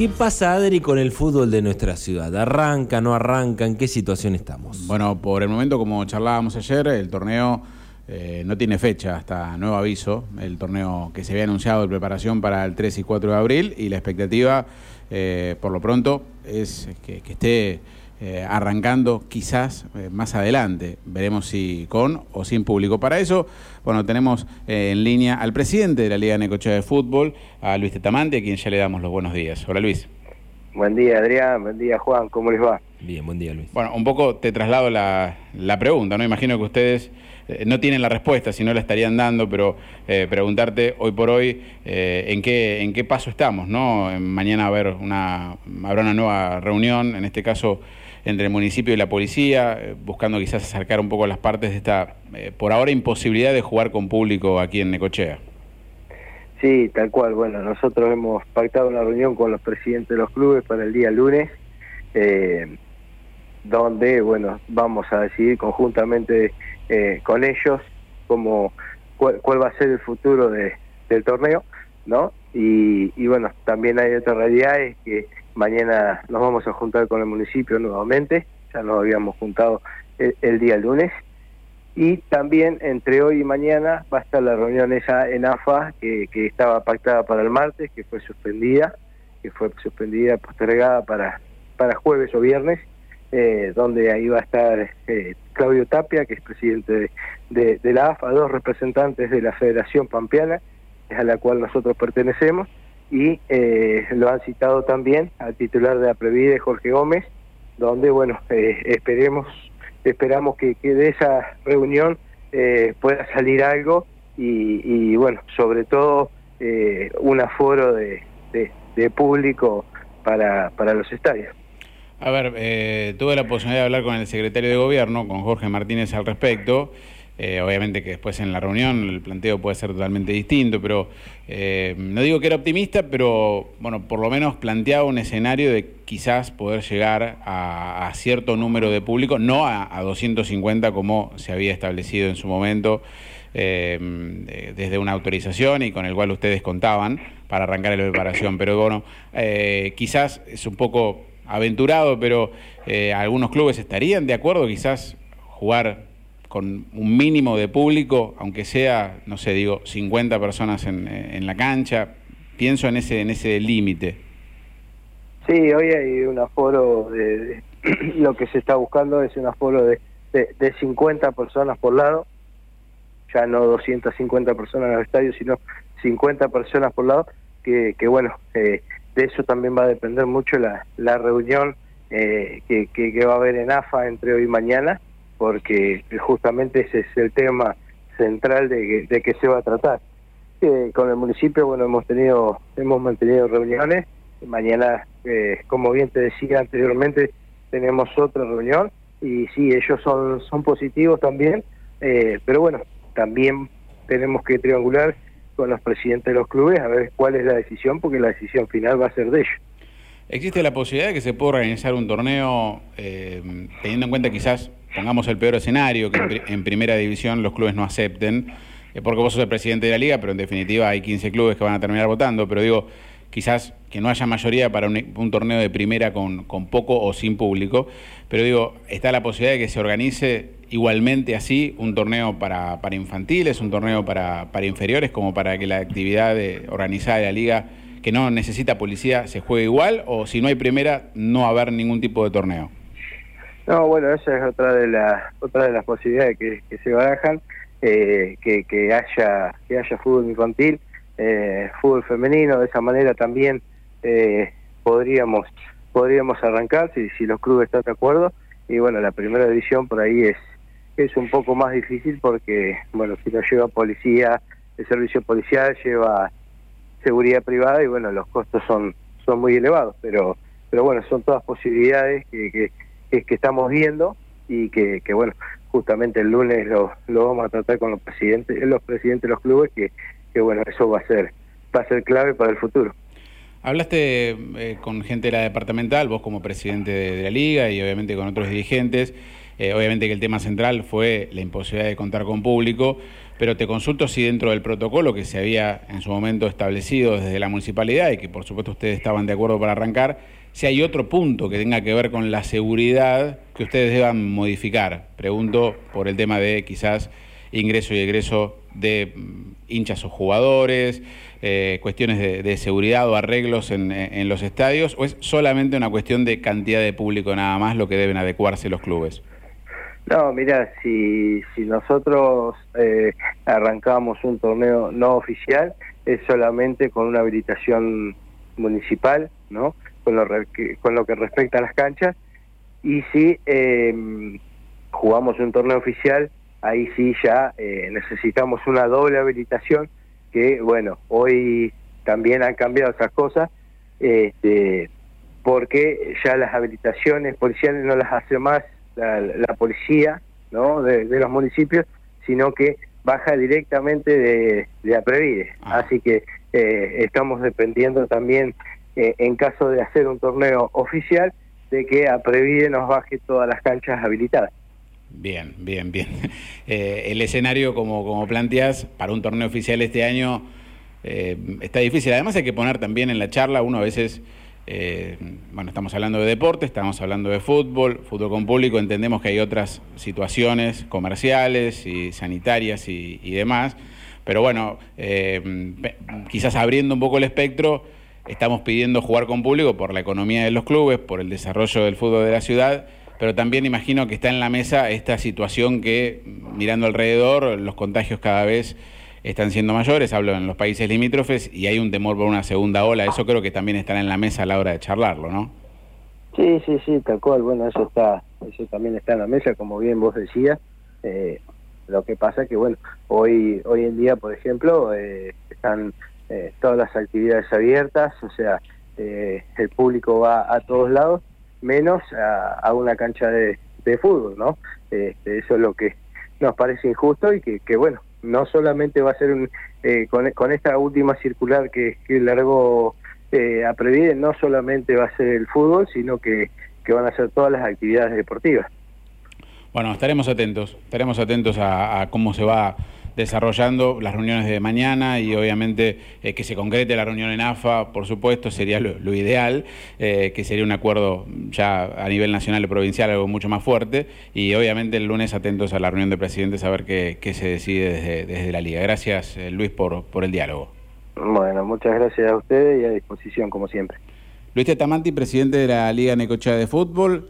¿Qué pasa, Adri, con el fútbol de nuestra ciudad? ¿Arranca, no arranca? ¿En qué situación estamos? Bueno, por el momento, como charlábamos ayer, el torneo no tiene fecha hasta nuevo aviso. El torneo que se había anunciado de preparación para el 3 y 4 de abril y la expectativa, por lo pronto, es que esté arrancando quizás más adelante. Veremos si con o sin público. Para eso, bueno, tenemos en línea al presidente de la Liga Necochense de Fútbol, a Luis Tettamanti, a quien ya le damos los buenos días. Hola, Luis. Buen día, Adrián. Buen día, Juan. ¿Cómo les va? Bien, buen día, Luis. Bueno, un poco te traslado la pregunta, ¿no? Imagino que ustedes no tienen la respuesta, si no la estarían dando, pero preguntarte hoy por hoy en qué paso estamos, ¿no? Mañana habrá una nueva reunión, en este caso entre el municipio y la policía, buscando quizás acercar un poco las partes de esta, por ahora, imposibilidad de jugar con público aquí en Necochea. Sí, tal cual. Bueno, nosotros hemos pactado una reunión con los presidentes de los clubes para el día lunes, donde, bueno, vamos a decidir conjuntamente con ellos cuál va a ser el futuro del torneo, ¿no? Y bueno, también hay otra realidad, es que mañana nos vamos a juntar con el municipio nuevamente, ya nos habíamos juntado el día lunes, y también entre hoy y mañana va a estar la reunión esa en AFA que estaba pactada para el martes, que fue suspendida, postergada para jueves o viernes, donde ahí va a estar Claudio Tapia, que es presidente de la AFA, dos representantes de la Federación Pampeana, a la cual nosotros pertenecemos, y lo han citado también al titular de Aprevide, Jorge Gómez, donde, bueno, esperamos que de esa reunión pueda salir algo y bueno, sobre todo un aforo de público para los estadios. A ver, tuve la posibilidad de hablar con el secretario de Gobierno, con Jorge Martínez, al respecto. Obviamente que después en la reunión el planteo puede ser totalmente distinto, pero no digo que era optimista, pero bueno, por lo menos planteaba un escenario de quizás poder llegar a cierto número de público, no a 250 como se había establecido en su momento desde una autorización y con el cual ustedes contaban para arrancar la preparación. Pero bueno, quizás es un poco aventurado, pero algunos clubes estarían de acuerdo quizás jugar con un mínimo de público, aunque sea, 50 personas en la cancha. Pienso en ese límite. Sí, hoy hay un aforo, lo que se está buscando es un aforo de 50 personas por lado, ya no 250 personas en el estadio, sino 50 personas por lado, que bueno, de eso también va a depender mucho la reunión que va a haber en AFA entre hoy y mañana, porque justamente ese es el tema central de que se va a tratar. Con el municipio, bueno, hemos mantenido reuniones. Mañana, como bien te decía anteriormente, tenemos otra reunión, y sí, ellos son positivos también, pero bueno, también tenemos que triangular con los presidentes de los clubes a ver cuál es la decisión, porque la decisión final va a ser de ellos. ¿Existe la posibilidad de que se pueda organizar un torneo teniendo en cuenta quizás, pongamos el peor escenario, que en primera división los clubes no acepten, porque vos sos el presidente de la liga, pero en definitiva hay 15 clubes que van a terminar votando, pero digo, quizás que no haya mayoría para un torneo de primera con poco o sin público, pero digo, está la posibilidad de que se organice igualmente así un torneo para infantiles, un torneo para inferiores, como para que la actividad organizada de la liga, que no necesita policía, se juegue igual, o si no hay primera, no haber ningún tipo de torneo? No, bueno, esa es otra de las posibilidades que se barajan, que haya fútbol infantil, fútbol femenino. De esa manera también podríamos arrancar si los clubes están de acuerdo. Y bueno, la primera división por ahí es un poco más difícil, porque bueno, si no lleva policía, el servicio policial lleva seguridad privada, y bueno, los costos son muy elevados, pero bueno, son todas posibilidades que estamos viendo, y que bueno, justamente el lunes lo vamos a tratar con los presidentes de los clubes, que bueno, eso va a ser clave para el futuro. Hablaste con gente de la departamental, vos como presidente de la liga, y obviamente con otros dirigentes. Obviamente que el tema central fue la imposibilidad de contar con público, Pero te consulto si dentro del protocolo que se había en su momento establecido desde la municipalidad y que por supuesto ustedes estaban de acuerdo para arrancar, si hay otro punto que tenga que ver con la seguridad que ustedes deban modificar. Pregunto por el tema de quizás ingreso y egreso de hinchas o jugadores, cuestiones de seguridad o arreglos en los estadios, o es solamente una cuestión de cantidad de público nada más lo que deben adecuarse los clubes. No, mirá, si nosotros arrancamos un torneo no oficial, es solamente con una habilitación municipal, ¿no? Con lo que respecta a las canchas. Y si jugamos un torneo oficial, ahí sí ya necesitamos una doble habilitación, que bueno, hoy también han cambiado esas cosas, porque ya las habilitaciones policiales no las hace más la policía, ¿no?, de los municipios, sino que baja directamente de Aprevide. Así que estamos dependiendo también, en caso de hacer un torneo oficial, de que Aprevide nos baje todas las canchas habilitadas. Bien, bien, bien. El escenario, como planteás, para un torneo oficial este año está difícil. Además hay que poner también en la charla, uno a veces... bueno, estamos hablando de deporte, estamos hablando de fútbol con público, entendemos que hay otras situaciones comerciales y sanitarias y demás, pero bueno, quizás abriendo un poco el espectro, estamos pidiendo jugar con público por la economía de los clubes, por el desarrollo del fútbol de la ciudad, pero también imagino que está en la mesa esta situación que, mirando alrededor, los contagios cada vez están siendo mayores, hablo en los países limítrofes, y hay un temor por una segunda ola. Eso creo que también estará en la mesa a la hora de charlarlo, ¿no? Sí, tal cual. Bueno, eso también está en la mesa, como bien vos decías. Lo que pasa es que, bueno, hoy en día, por ejemplo, están todas las actividades abiertas, o sea, el público va a todos lados, menos a una cancha de fútbol, ¿no? Eso es lo que nos parece injusto y que bueno, no solamente va a ser con esta última circular que largó Aprevide, no solamente va a ser el fútbol, sino que van a ser todas las actividades deportivas. Bueno, estaremos atentos a cómo se va desarrollando las reuniones de mañana y obviamente que se concrete la reunión en AFA, por supuesto, sería lo ideal, que sería un acuerdo ya a nivel nacional o provincial, algo mucho más fuerte, y obviamente el lunes atentos a la reunión de presidentes a ver qué se decide desde la Liga. Gracias, Luis, por el diálogo. Bueno, muchas gracias a ustedes y a disposición, como siempre. Luis Tettamanti, presidente de la Liga Necochense de Fútbol.